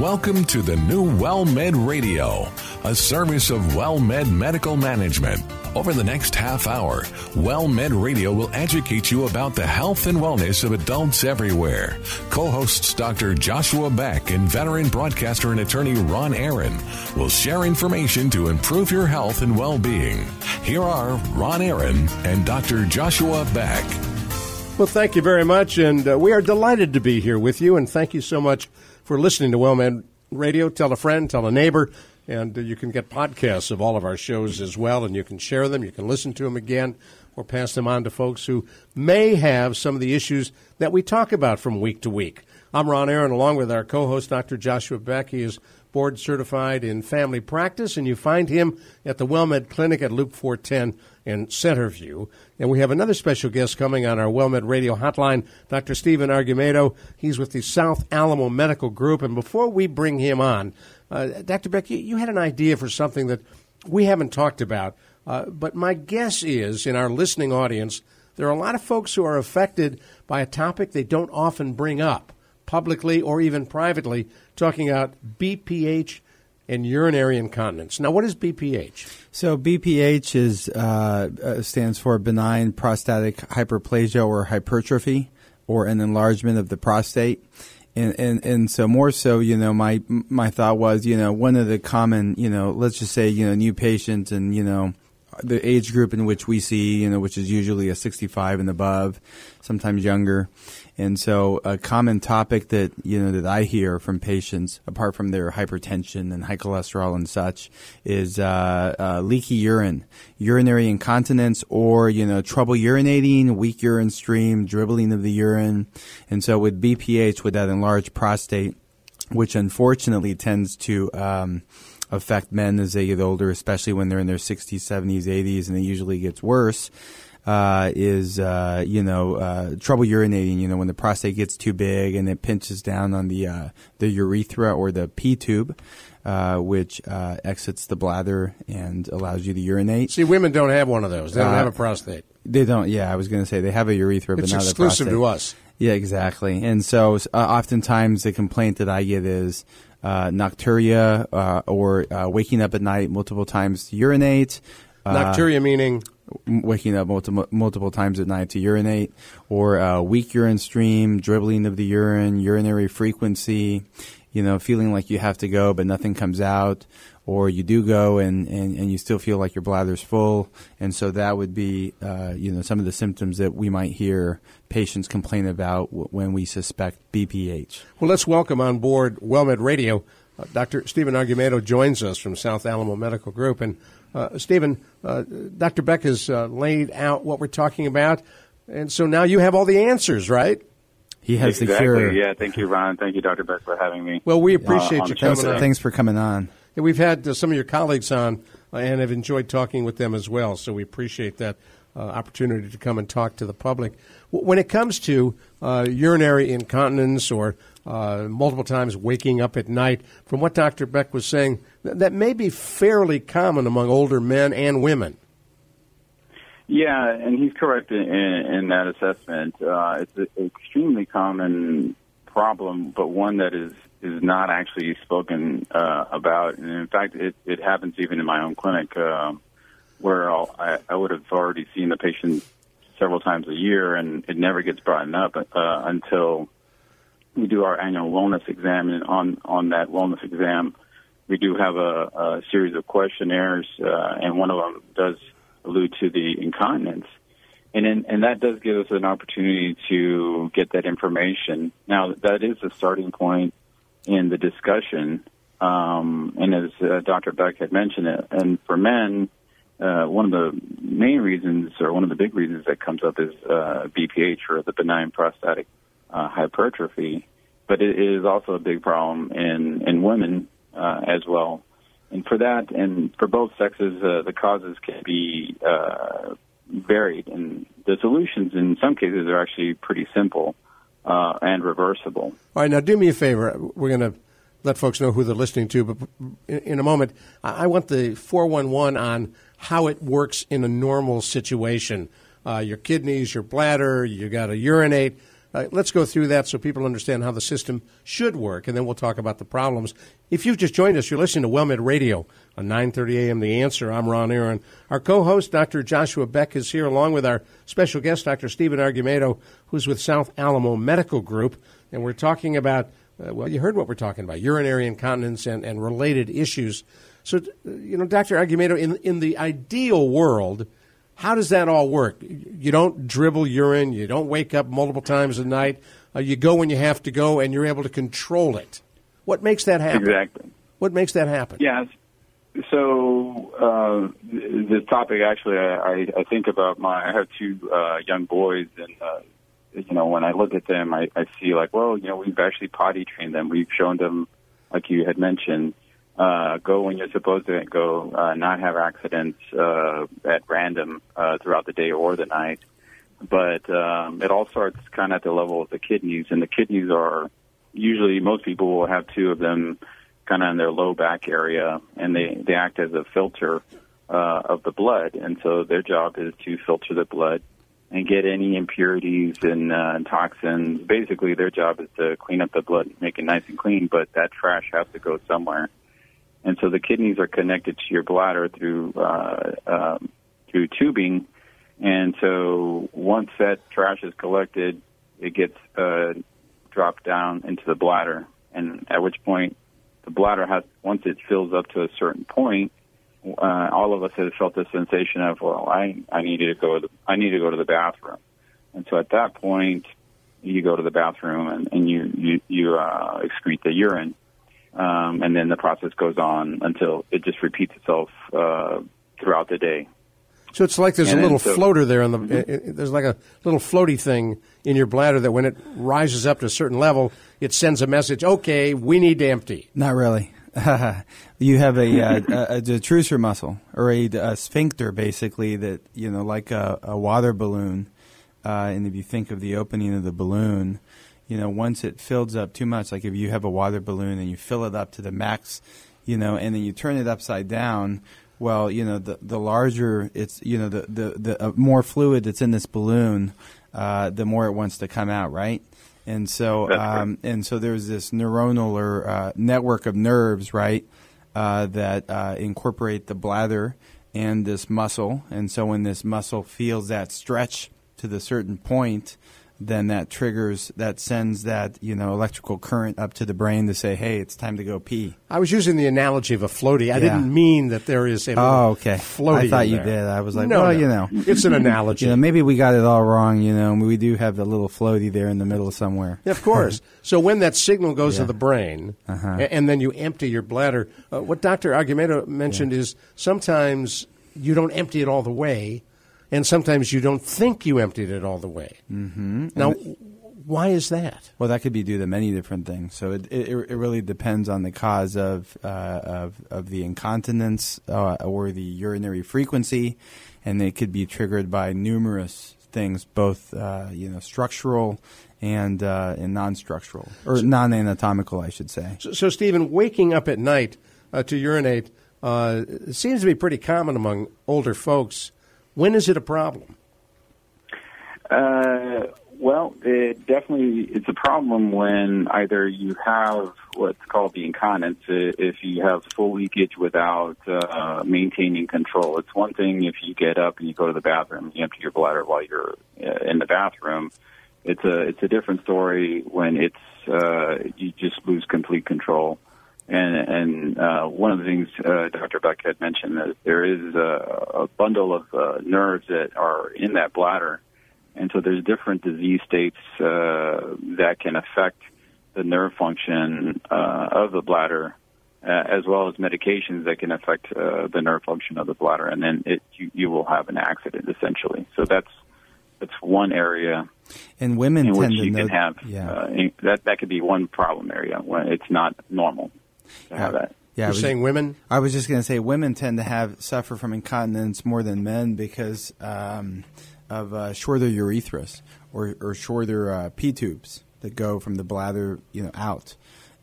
Welcome to the new WellMed Radio, a service of WellMed Medical Management. Over the next half hour, WellMed Radio will educate you about the health and wellness of adults everywhere. Co-hosts Dr. Joshua Beck and veteran broadcaster and attorney Ron Aaron will share information to improve your health and well-being. Here are Ron Aaron and Dr. Joshua Beck. Well, thank you very much, and we are delighted to be here with you, and thank you so much for listening to WellMed Radio. Tell a friend, tell a neighbor. And you can get podcasts of all of our shows as well, and you can share them, you can listen to them again, or pass them on to folks who may have some of the issues that we talk about from week to week. I'm Ron Aaron, along with our co-host, Dr. Joshua Beck. He is board certified in family practice, and you find him at the WellMed Clinic at Loop 410 in Centerview. And we have another special guest coming on our WellMed Radio hotline, Dr. Stephen Argumedo. He's with the South Alamo Medical Group, and before we bring him on, Dr. Beck, you had an idea for something that we haven't talked about, but my guess is in our listening audience, there are a lot of folks who are affected by a topic they don't often bring up publicly or even privately, talking about BPH and urinary incontinence. Now, what is BPH? So BPH is stands for benign prostatic hyperplasia or hypertrophy, or an enlargement of the prostate. And so more so, you know, my thought was, you know, one of the common, you know, let's just say, you know, new patients and, you know, the age group in which we see, you know, which is usually a 65 and above, sometimes younger. And so a common topic that, you know, that I hear from patients, apart from their hypertension and high cholesterol and such, is leaky urine, urinary incontinence, or, you know, trouble urinating, weak urine stream, dribbling of the urine. And so with BPH, with that enlarged prostate, which unfortunately tends to affect men as they get older, especially when they're in their 60s, 70s, 80s, and it usually gets worse, is trouble urinating, you know, when the prostate gets too big and it pinches down on the urethra or the pee tube, which exits the bladder and allows you to urinate. See, women don't have one of those. They don't have a prostate. They don't, yeah, I was going to say they have a urethra, but not a prostate. It's exclusive to us. Yeah, exactly. And so oftentimes the complaint that I get is nocturia or waking up at night multiple times to urinate. Nocturia meaning? Waking up multiple times at night to urinate, or weak urine stream, dribbling of the urine, urinary frequency, you know, feeling like you have to go but nothing comes out, or you do go and you still feel like your bladder's full. And so that would be, you know, some of the symptoms that we might hear patients complain about when we suspect BPH. Well, let's welcome on board WellMed Radio. Dr. Stephen Argumedo joins us from South Alamo Medical Group. And Stephen, Dr. Beck has laid out what we're talking about, and so now you have all the answers, right? He has exactly. The cure. Yeah, thank you, Ron. Thank you, Dr. Beck, for having me. Well, we appreciate you coming on. Thanks for coming on. And we've had some of your colleagues on and have enjoyed talking with them as well, so we appreciate that opportunity to come and talk to the public. When it comes to urinary incontinence or multiple times waking up at night, from what Dr. Beck was saying, that may be fairly common among older men and women. Yeah, and he's correct in that assessment. It's an extremely common problem, but one that is not actually spoken about. And in fact, it happens even in my own clinic, where I would have already seen the patient several times a year, and it never gets brought up until we do our annual wellness exam. And on that wellness exam, we do have a series of questionnaires, and one of them does allude to the incontinence. And that does give us an opportunity to get that information. Now, that is the starting point in the discussion, and as Dr. Beck had mentioned it, and for men, one of the main reasons, or one of the big reasons that comes up is BPH, or the benign prostatic hypertrophy, but it is also a big problem in women as well. And for that, and for both sexes, the causes can be varied, and the solutions in some cases are actually pretty simple and reversible. All right, now do me a favor. We're going to let folks know who they're listening to, but in a moment, I want the 411 on how it works in a normal situation. Your kidneys, your bladder, you got to urinate. Let's go through that so people understand how the system should work, and then we'll talk about the problems. If you've just joined us, you're listening to WellMed Radio on 9:30 a.m. The Answer. I'm Ron Aaron. Our co-host, Dr. Joshua Beck, is here along with our special guest, Dr. Stephen Argumedo, who's with South Alamo Medical Group, and we're talking about, well, you heard what we're talking about, urinary incontinence and related issues. So, you know, Dr. Argumedo, in the ideal world, how does that all work? You don't dribble urine. You don't wake up multiple times a night. You go when you have to go, and you're able to control it. What makes that happen? Exactly. What makes that happen? Yes. So the topic, actually, I think about I have two young boys, and, you know, when I look at them, I see, like, well, you know, we've actually potty trained them. We've shown them, like you had mentioned, go when you're supposed to go, not have accidents at random throughout the day or the night. But it all starts kind of at the level of the kidneys, and the kidneys are usually, most people will have two of them kind of in their low back area, and they act as a filter of the blood. And so their job is to filter the blood and get any impurities and toxins. Basically, their job is to clean up the blood, make it nice and clean, but that trash has to go somewhere. And so the kidneys are connected to your bladder through tubing. And so once that trash is collected, it gets dropped down into the bladder. And at which point the bladder has, once it fills up to a certain point, all of us have felt the sensation of, well, I need to go to the bathroom. And so at that point, you go to the bathroom and you excrete the urine. And then the process goes on until it just repeats itself throughout the day. So it's like there's floater there. There's like a little floaty thing in your bladder that when it rises up to a certain level, it sends a message, okay, we need to empty. Not really. You have a detrusor muscle or a sphincter, basically, that, you know, like a water balloon. And if you think of the opening of the balloon, you know, once it fills up too much, like if you have a water balloon and you fill it up to the max, you know, and then you turn it upside down, well, you know, the larger it's, you know, the more fluid that's in this balloon, the more it wants to come out, right? And so there's this neuronal or network of nerves, right, that incorporate the bladder and this muscle. And so when this muscle feels that stretch to the certain point, then that sends that, you know, electrical current up to the brain to say, hey, it's time to go pee. I was using the analogy of a floaty. I didn't mean that there is a floaty. I thought you did. I was like, you know. It's an analogy. You know, maybe we got it all wrong, you know, and we do have the little floaty there in the middle somewhere. Yeah, of course. So when that signal goes to the brain and then you empty your bladder, what Dr. Argumedo mentioned is sometimes you don't empty it all the way. And sometimes you don't think you emptied it all the way. Mm-hmm. Now, why is that? Well, that could be due to many different things. So it really depends on the cause of the incontinence or the urinary frequency, and it could be triggered by numerous things, both you know, structural and non-structural or non-anatomical, I should say. So Stephen, waking up at night to urinate seems to be pretty common among older folks. When is it a problem? Well, it's a problem when either you have what's called the incontinence, if you have full leakage without maintaining control. It's one thing if you get up and you go to the bathroom, you empty your bladder while you're in the bathroom. It's a different story when it's you just lose complete control. And one of the things Dr. Beck had mentioned is there is a bundle of nerves that are in that bladder, and so there's different disease states that can affect the nerve function of the bladder, as well as medications that can affect the nerve function of the bladder, and then you will have an accident essentially. So that's one area. And women in which you can have that could be one problem area when it's not normal. Yeah, you're saying women? I was just going to say women tend to suffer from incontinence more than men because of shorter urethras or shorter pee tubes that go from the bladder, you know, out.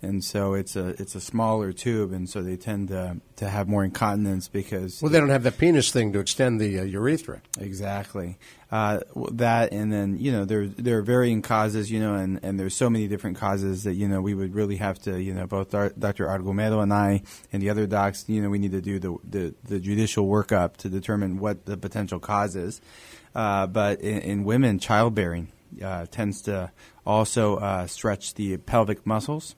and so it's a smaller tube, and so they tend to have more incontinence because they don't have the penis thing to extend the urethra. Exactly. That, and then, you know, there are varying causes, you know, and there's so many different causes that, you know, we would really have to, you know, both Dr. Argumedo and I and the other docs, you know, we need to do the judicial workup to determine what the potential cause is. But in women, childbearing tends to also stretch the pelvic muscles.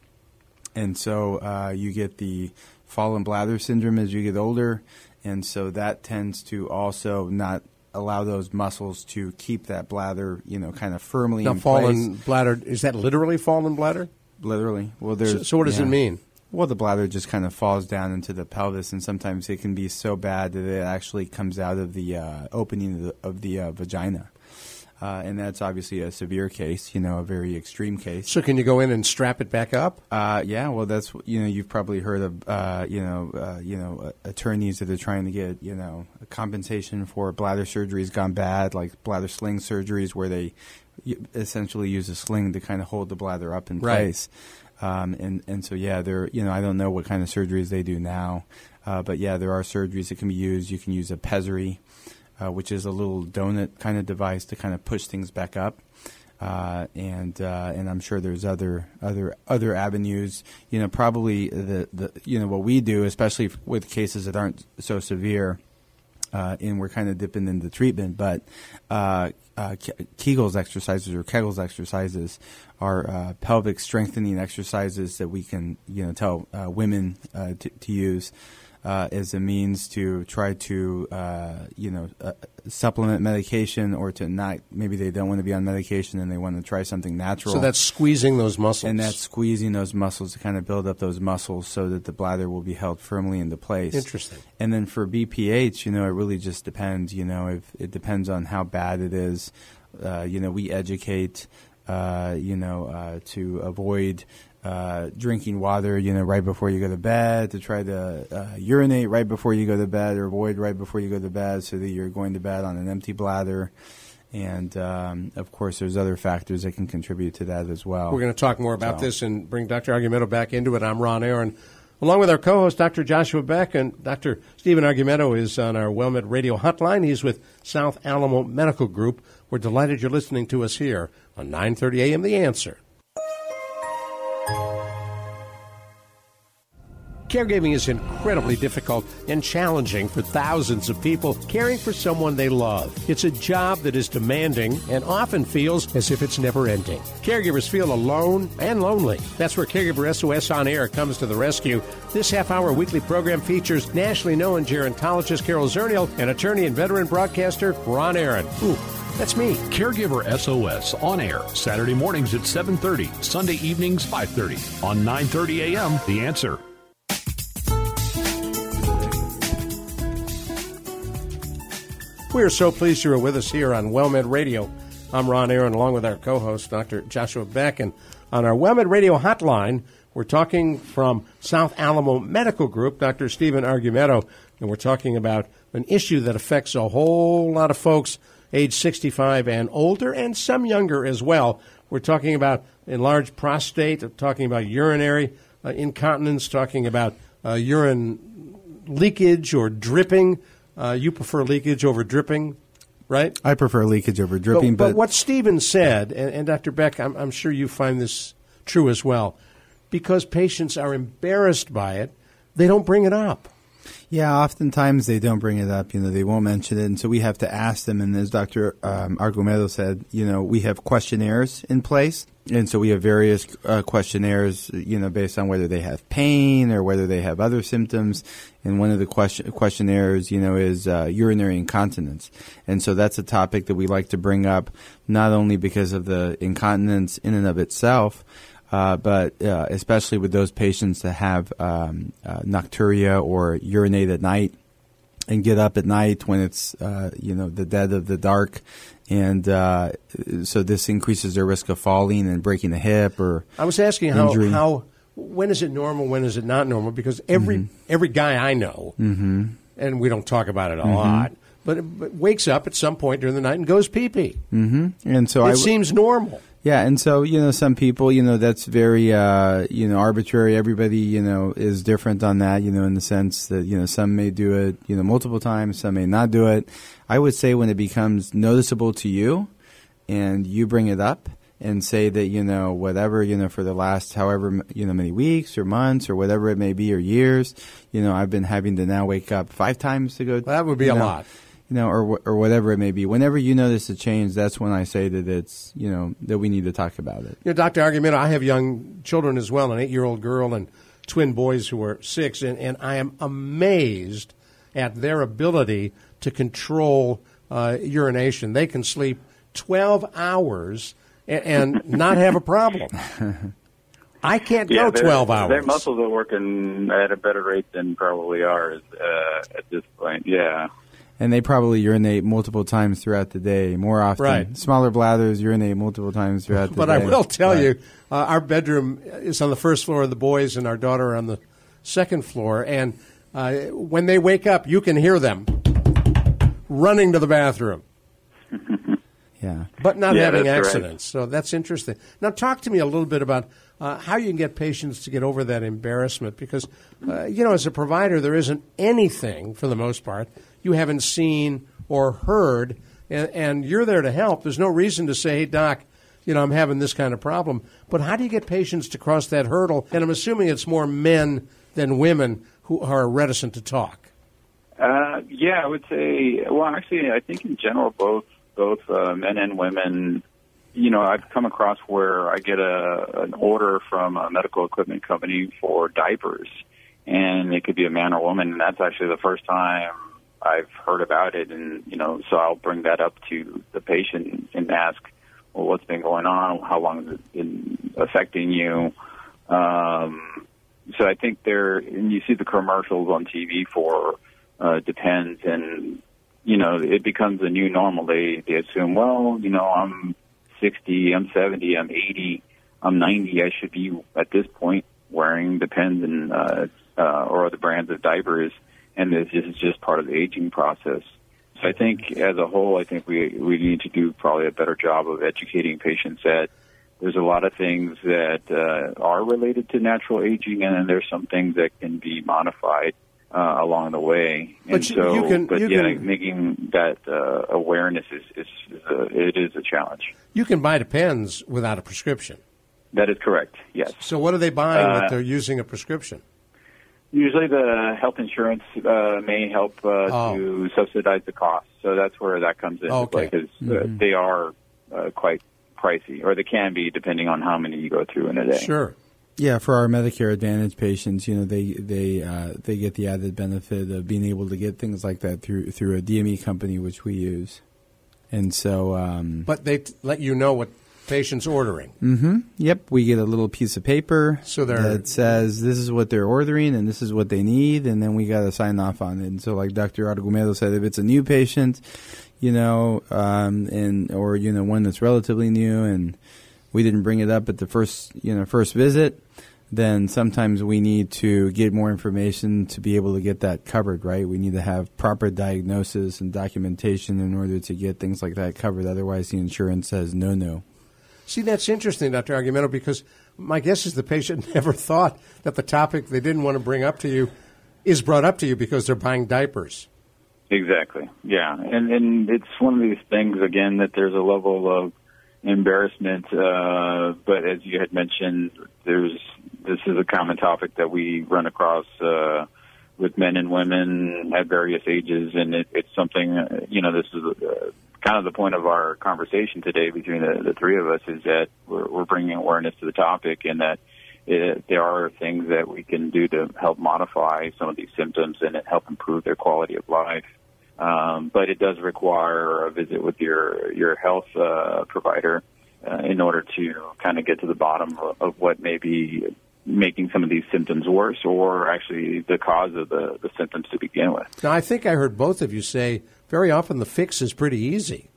And so you get the fallen bladder syndrome as you get older. And so that tends to also not allow those muscles to keep that bladder, you know, kind of firmly in place. Now, fallen bladder, is that literally fallen bladder? Literally. Well, there's, so what does it mean? Well, the bladder just kind of falls down into the pelvis, and sometimes it can be so bad that it actually comes out of the opening of the vagina. And that's obviously a severe case, you know, a very extreme case. So can you go in and strap it back up? Yeah. Well, that's, you know, you've probably heard of, attorneys that are trying to get, you know, a compensation for bladder surgeries gone bad, like bladder sling surgeries where they essentially use a sling to kind of hold the bladder up in place. Right. And so, yeah, they're, you know, I don't know what kind of surgeries they do now. But, yeah, there are surgeries that can be used. You can use a pessary, which is a little donut kind of device to kind of push things back up, and I'm sure there's other avenues. You know, probably the you know what we do, especially with cases that aren't so severe, and we're kind of dipping into treatment. But Kegel's exercises or Kegel's exercises are pelvic strengthening exercises that we can, you know, tell women to use. As a means to try to, supplement medication, or to not, maybe they don't want to be on medication and they want to try something natural. So that's squeezing those muscles. And that's squeezing those muscles to kind of build up those muscles so that the bladder will be held firmly into place. Interesting. And then for BPH, you know, it really just depends, you know, if it depends on how bad it is. You know, we educate, to avoid drinking water, you know, right before you go to bed, to try to urinate right before you go to bed, or void right before you go to bed, so that you're going to bed on an empty bladder. And, of course, there's other factors that can contribute to that as well. We're going to talk more about this and bring Dr. Argumedo back into it. I'm Ron Aaron, along with our co-host, Dr. Joshua Beck, and Dr. Stephen Argumedo is on our WellMed Radio hotline. He's with South Alamo Medical Group. We're delighted you're listening to us here on 9:30 a.m. The Answer. Caregiving is incredibly difficult and challenging for thousands of people caring for someone they love. It's a job that is demanding and often feels as if it's never ending. Caregivers feel alone and lonely. That's where Caregiver SOS On Air comes to the rescue. This half-hour weekly program features nationally known gerontologist Carol Zernial and attorney and veteran broadcaster Ron Aaron. Ooh. That's me. Caregiver SOS On Air, Saturday mornings at 7:30, Sunday evenings 5:30, on 9:30 a.m. The Answer. We are so pleased you are with us here on WellMed Radio. I'm Ron Aaron, along with our co-host, Dr. Joshua Beck. And on our WellMed Radio hotline, we're talking from South Alamo Medical Group, Dr. Stephen Argumedo, and we're talking about an issue that affects a whole lot of folks age 65 and older, and some younger as well. We're talking about enlarged prostate, talking about urinary incontinence, talking about urine leakage or dripping. You prefer leakage over dripping, right? I prefer leakage over dripping. But what Stephen said, and Dr. Beck, I'm sure you find this true as well, because patients are embarrassed by it, they don't bring it up. Yeah, oftentimes they don't bring it up. You know, they won't mention it, and so we have to ask them. And as Dr. Argumedo said, you know, we have questionnaires in place. And so we have various questionnaires, you know, based on whether they have pain or whether they have other symptoms. And one of the questionnaires, you know, is urinary incontinence. And so that's a topic that we like to bring up, not only because of the incontinence in and of itself, but especially with those patients that have nocturia or urinate at night and get up at night when it's, the dead of the dark. And so this increases their risk of falling and breaking a hip or I was asking injury. How when is it normal, when is it not normal? Because every guy I know, and we don't talk about it a lot, but wakes up at some point during the night and goes pee-pee. And so it seems normal. Yeah, and so, you know, some people, you know, that's very, you know, arbitrary. Everybody, you know, is different on that, you know, in the sense that, you know, some may do it, you know, multiple times, some may not do it. I would say when it becomes noticeable to you and you bring it up and say that, you know, whatever, you know, for the last however, you know, many weeks or months or whatever it may be or years, you know, I've been having to now wake up 5 times to go. Well, that would be a lot. You know, or whatever it may be. Whenever you notice a change, that's when I say that it's, you know, that we need to talk about it. You know, Dr. Argumedo, I have young children as well, an 8-year-old girl and twin boys who are 6, and I am amazed at their ability to control urination. They can sleep 12 hours and not have a problem. I can't go 12 hours. Their muscles are working at a better rate than probably ours at this point, yeah. And they probably urinate multiple times throughout the day, more often. Right. Smaller bladders urinate multiple times throughout the day. But I will tell you, our bedroom is on the first floor of the boys and our daughter on the second floor. And when they wake up, you can hear them running to the bathroom. Yeah. But not having accidents. Right. So that's interesting. Now talk to me a little bit about how you can get patients to get over that embarrassment because, you know, as a provider, there isn't anything, for the most part, you haven't seen or heard, and you're there to help. There's no reason to say, hey, doc, you know, I'm having this kind of problem. But how do you get patients to cross that hurdle? And I'm assuming it's more men than women who are reticent to talk. Yeah, I would say, well, actually, I think in general, both men and women, you know, I've come across where I get an order from a medical equipment company for diapers, and it could be a man or woman, and that's actually the first time I've heard about it. And, you know, so I'll bring that up to the patient and ask, well, what's been going on? How long has it been affecting you? So I think and you see the commercials on TV for Depends, and, you know, it becomes a new normal. They assume, well, you know, I'm 60, I'm 70, I'm 80, I'm 90. I should be, at this point, wearing Depends and or other brands of diapers. And this is just part of the aging process. So I think as a whole, I think we need to do probably a better job of educating patients that there's a lot of things that are related to natural aging, and then there's some things that can be modified along the way. And but so, making that awareness is a challenge. You can buy Depends without a prescription. That is correct, yes. So what are they buying that they're using a prescription? Usually the health insurance may help to subsidize the cost. So that's where that comes in. Okay. Because they are quite pricey, or they can be, depending on how many you go through in a day. Sure. Yeah, for our Medicare Advantage patients, you know, they get the added benefit of being able to get things like that through a DME company, which we use. And so... but they let you know what... patient's ordering. Mm-hmm. Yep. We get a little piece of paper that says this is what they're ordering and this is what they need, and then we got to sign off on it. And so, like Dr. Argumedo said, if it's a new patient, you know, or you know, one that's relatively new, and we didn't bring it up at the first visit, then sometimes we need to get more information to be able to get that covered, right? We need to have proper diagnosis and documentation in order to get things like that covered. Otherwise, the insurance says no. See, that's interesting, Dr. Argumedo, because my guess is the patient never thought that the topic they didn't want to bring up to you is brought up to you because they're buying diapers. Exactly, yeah. And it's one of these things, again, that there's a level of embarrassment. But as you had mentioned, this is a common topic that we run across with men and women at various ages. And it's something, you know, this is... kind of the point of our conversation today between the three of us is that we're bringing awareness to the topic, and that there are things that we can do to help modify some of these symptoms and help improve their quality of life. But it does require a visit with your health provider in order to kind of get to the bottom of what may be making some of these symptoms worse, or actually the cause of the symptoms to begin with. Now, I think I heard both of you say very often the fix is pretty easy.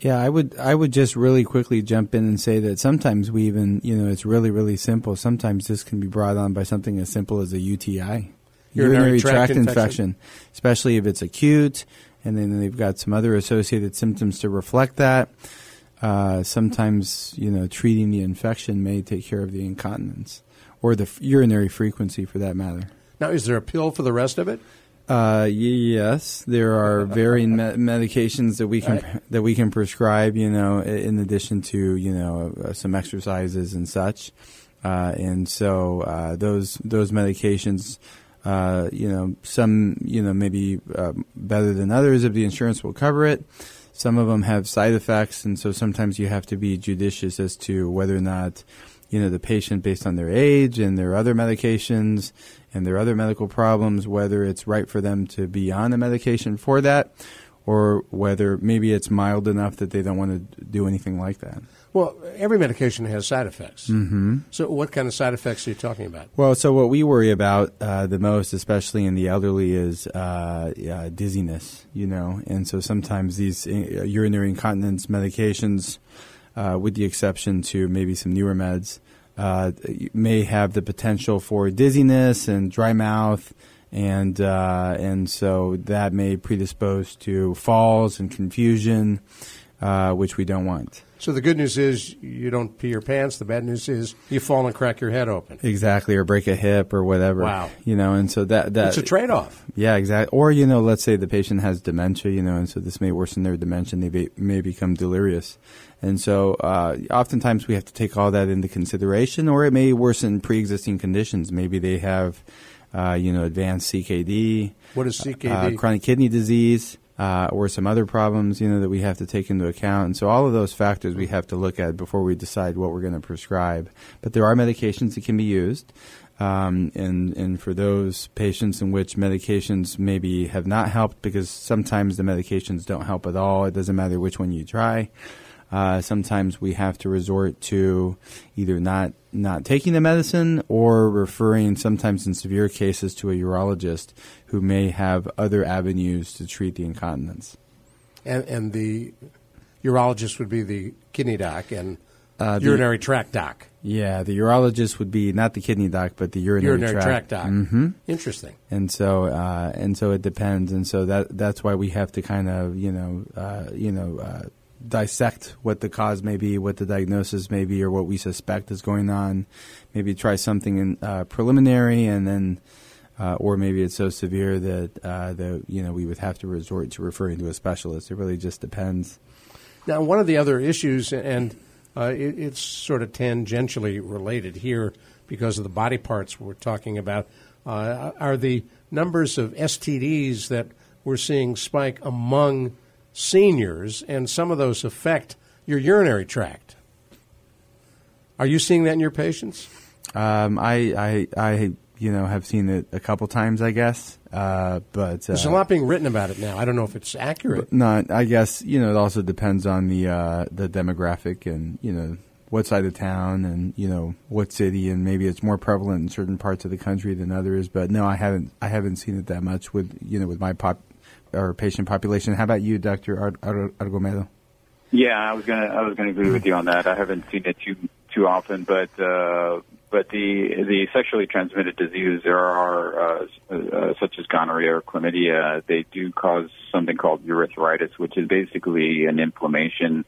Yeah, I would just really quickly jump in and say that sometimes we even, you know, it's really, really simple. Sometimes this can be brought on by something as simple as a UTI, urinary tract infection, especially if it's acute, and then they've got some other associated symptoms to reflect that. Sometimes, you know, treating the infection may take care of the incontinence or the urinary frequency for that matter. Now, is there a pill for the rest of it? Yes, there are varying medications that we can prescribe, you know, in addition to, you know, some exercises and such. And so those medications, you know, some, you know, maybe better than others if the insurance will cover it. Some of them have side effects, and so sometimes you have to be judicious as to whether or not, you know, the patient, based on their age and their other medications and their other medical problems, whether it's right for them to be on a medication for that, or whether maybe it's mild enough that they don't want to do anything like that. Well, every medication has side effects. Mm-hmm. So what kind of side effects are you talking about? Well, so what we worry about the most, especially in the elderly, is dizziness, you know. And so sometimes these urinary incontinence medications, with the exception to maybe some newer meds, may have the potential for dizziness and dry mouth, and so that may predispose to falls and confusion, which we don't want. So the good news is you don't pee your pants. The bad news is you fall and crack your head open. Exactly, or break a hip or whatever. Wow. You know, and so that it's a trade-off. Yeah, exactly. Or, you know, let's say the patient has dementia, you know, and so this may worsen their dementia. They may become delirious. And so oftentimes we have to take all that into consideration, or it may worsen pre-existing conditions. Maybe they have, you know, advanced CKD. What is CKD? Chronic kidney disease. Or some other problems, you know, that we have to take into account. And so all of those factors we have to look at before we decide what we're going to prescribe. But there are medications that can be used. And for those patients in which medications maybe have not helped, because sometimes the medications don't help at all, it doesn't matter which one you try. Sometimes we have to resort to either not taking the medicine or referring, sometimes in severe cases, to a urologist who may have other avenues to treat the incontinence. And the urologist would be the kidney doc and urinary tract doc. Yeah, the urologist would be not the kidney doc, but the urinary tract doc. Mm-hmm. Interesting. And so it depends, and so that's why we have to kind of dissect what the cause may be, what the diagnosis may be, or what we suspect is going on. Maybe try something preliminary, and then, or maybe it's so severe that we would have to resort to referring to a specialist. It really just depends. Now, one of the other issues, and it's sort of tangentially related here because of the body parts we're talking about, are the numbers of STDs that we're seeing spike among seniors, and some of those affect your urinary tract. Are you seeing that in your patients? I you know, have seen it a couple times, I guess. But there's a lot being written about it now. I don't know if it's accurate. No, I guess, you know, it also depends on the demographic and, you know, what side of town and, you know, what city, and maybe it's more prevalent in certain parts of the country than others. But no, I haven't seen it that much with, you know, with my our patient population. How about you, Dr. Argumedo? Yeah, I was gonna agree with you on that. I haven't seen it too often, but the sexually transmitted diseases, there are such as gonorrhea or chlamydia. They do cause something called urethritis, which is basically an inflammation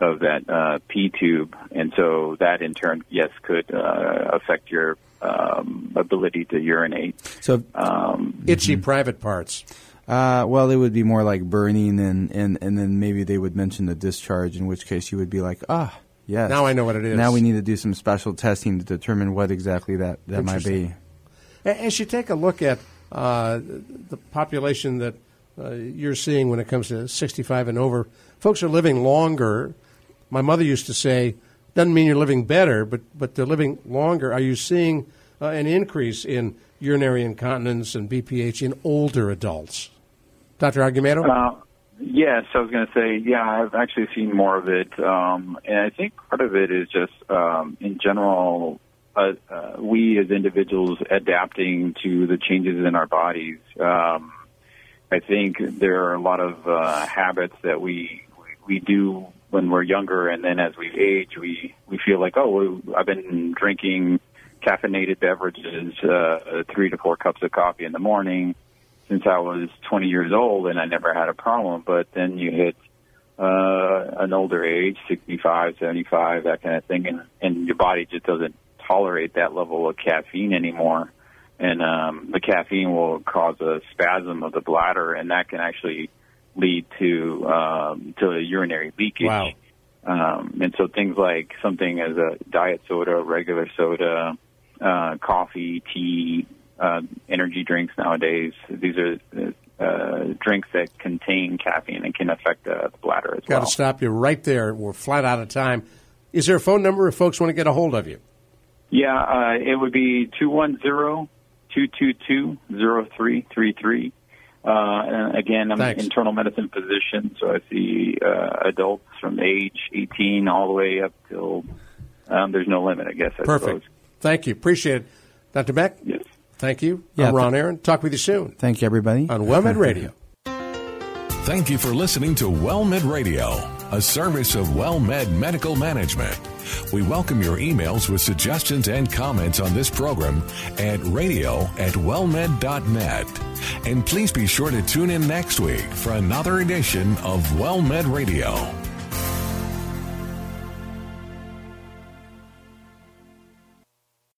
of that pee tube, and so that in turn, yes, could affect your ability to urinate. So itchy private parts. Well, it would be more like burning, and then maybe they would mention the discharge, in which case you would be like, yes. Now I know what it is. Now we need to do some special testing to determine what exactly that might be. As you take a look at the population that you're seeing when it comes to 65 and over, folks are living longer. My mother used to say, doesn't mean you're living better, but they're living longer. Are you seeing an increase in urinary incontinence and BPH in older adults? Dr. Argumedo? Yes, I was going to say, I've actually seen more of it. And I think part of it is just, in general, we as individuals adapting to the changes in our bodies. I think there are a lot of habits that we do when we're younger, and then as we age, we feel like, I've been drinking caffeinated beverages, 3 to 4 cups of coffee in the morning, since I was 20 years old, and I never had a problem. But then you hit an older age, 65, 75, that kind of thing, and your body just doesn't tolerate that level of caffeine anymore. And the caffeine will cause a spasm of the bladder, and that can actually lead to a urinary leakage. Wow. And so things like something as a diet soda, regular soda, coffee, tea, energy drinks nowadays, these are drinks that contain caffeine and can affect the bladder as well. Got to stop you right there. We're flat out of time. Is there a phone number if folks want to get a hold of you? Yeah, it would be 210-222-0333. And again, I'm an internal medicine physician, so I see adults from age 18 all the way up till there's no limit, I guess. Perfect. Suppose. Thank you. Appreciate it. Dr. Beck? Yes. Thank you. Yeah, I'm Ron Aaron. Talk with you soon. Thank you, everybody. On WellMed Radio. Thank you for listening to WellMed Radio, a service of WellMed Medical Management. We welcome your emails with suggestions and comments on this program at radio@wellmed.net. And please be sure to tune in next week for another edition of WellMed Radio.